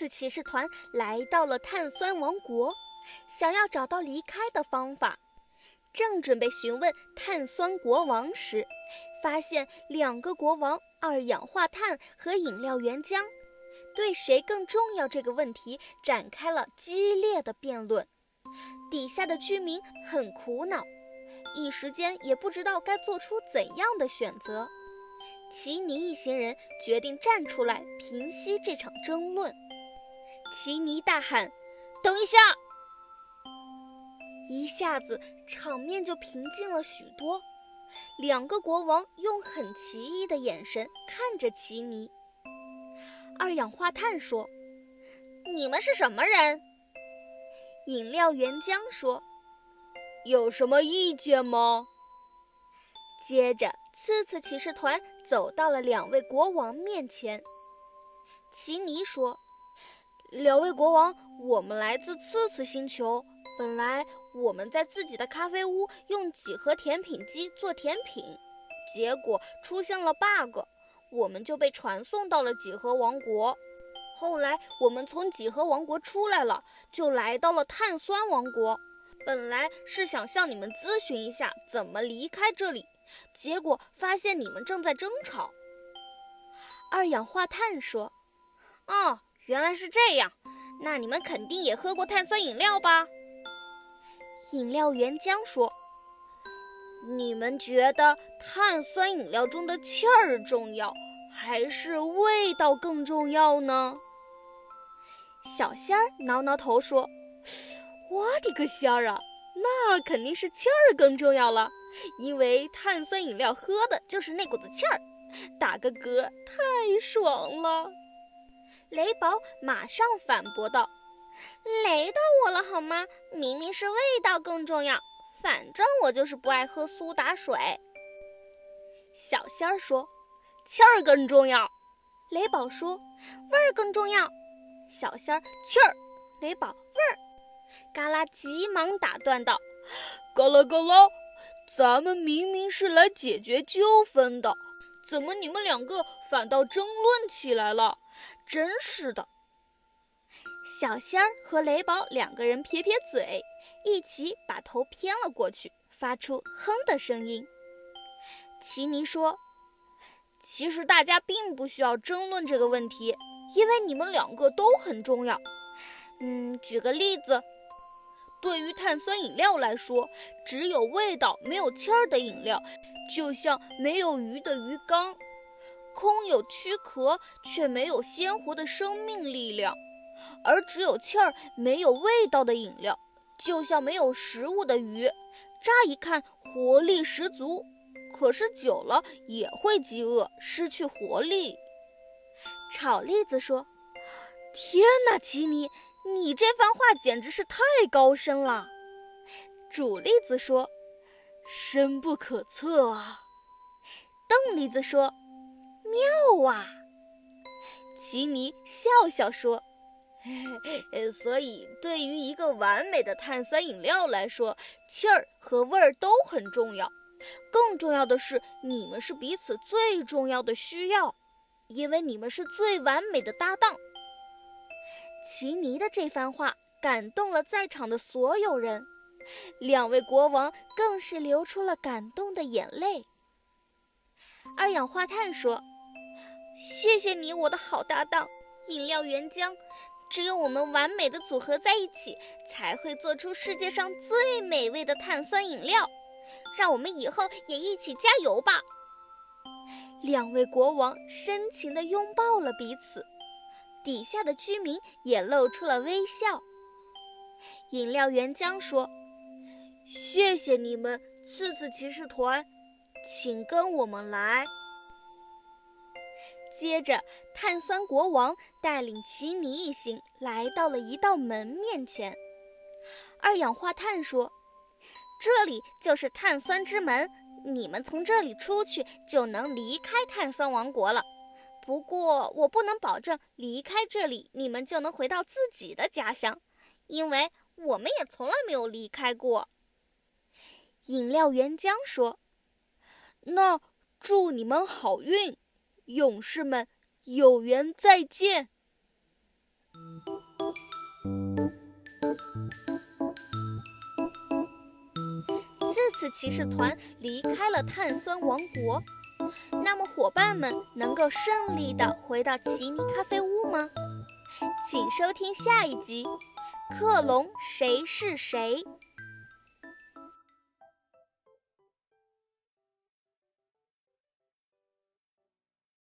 次骑士团来到了碳酸王国，想要找到离开的方法。正准备询问碳酸国王时，发现两个国王二氧化碳和饮料原浆对谁更重要这个问题展开了激烈的辩论。底下的居民很苦恼，一时间也不知道该做出怎样的选择。奇尼一行人决定站出来平息这场争论。奇尼大喊：“等一下！”一下子场面就平静了许多。两个国王用很奇异的眼神看着奇尼。二氧化碳说：“你们是什么人？”饮料原浆说：“有什么意见吗？”接着刺刺骑士团走到了两位国王面前。奇尼说：“两位国王，我们来自刺刺星球，本来我们在自己的咖啡屋用几何甜品机做甜品，结果出现了 bug， 我们就被传送到了几何王国。后来我们从几何王国出来了，就来到了碳酸王国。本来是想向你们咨询一下怎么离开这里，结果发现你们正在争吵。”二氧化碳说：“哦，原来是这样，那你们肯定也喝过碳酸饮料吧？”饮料原浆说：“你们觉得碳酸饮料中的气儿重要，还是味道更重要呢？”小仙儿挠挠头说：“我的个仙儿啊，那肯定是气儿更重要了，因为碳酸饮料喝的就是那股子气儿，打个嗝太爽了。”雷宝马上反驳道：“雷到我了好吗？明明是味道更重要，反正我就是不爱喝苏打水。”小仙儿说：“气儿更重要。”雷宝说：“味儿更重要。”小仙儿：“气儿。”雷宝：“味儿。”嘎啦急忙打断道：“嘎啦嘎啦，咱们明明是来解决纠纷的，怎么你们两个反倒争论起来了？真是的！”小仙儿和雷宝两个人撇撇嘴，一起把头偏了过去，发出哼的声音。奇尼说：“其实大家并不需要争论这个问题，因为你们两个都很重要。举个例子，对于碳酸饮料来说，只有味道没有气儿的饮料，就像没有鱼的鱼缸，空有躯壳却没有鲜活的生命力量；而只有气儿没有味道的饮料，就像没有食物的鱼，乍一看活力十足，可是久了也会饥饿，失去活力。”炒栗子说：“天哪，奇尼，你这番话简直是太高深了。”主栗子说：“深不可测啊。”邓栗子说：“妙啊。”奇尼笑笑说：“所以对于一个完美的碳酸饮料来说，气儿和味儿都很重要。更重要的是，你们是彼此最重要的需要，因为你们是最完美的搭档。”奇尼的这番话感动了在场的所有人，两位国王更是流出了感动的眼泪。二氧化碳说：“谢谢你，我的好搭档，饮料原浆，只有我们完美的组合在一起，才会做出世界上最美味的碳酸饮料。让我们以后也一起加油吧！”两位国王深情地拥抱了彼此，底下的居民也露出了微笑。饮料原浆说：“谢谢你们，刺刺骑士团，请跟我们来。”接着，碳酸国王带领奇尼一行来到了一道门面前。二氧化碳说：“这里就是碳酸之门，你们从这里出去就能离开碳酸王国了。不过我不能保证离开这里你们就能回到自己的家乡，因为我们也从来没有离开过。”饮料原浆说：“那祝你们好运，勇士们，有缘再见。”自此，骑士团离开了碳酸王国。那么，伙伴们能够顺利地回到奇尼咖啡屋吗？请收听下一集《克隆谁是谁》。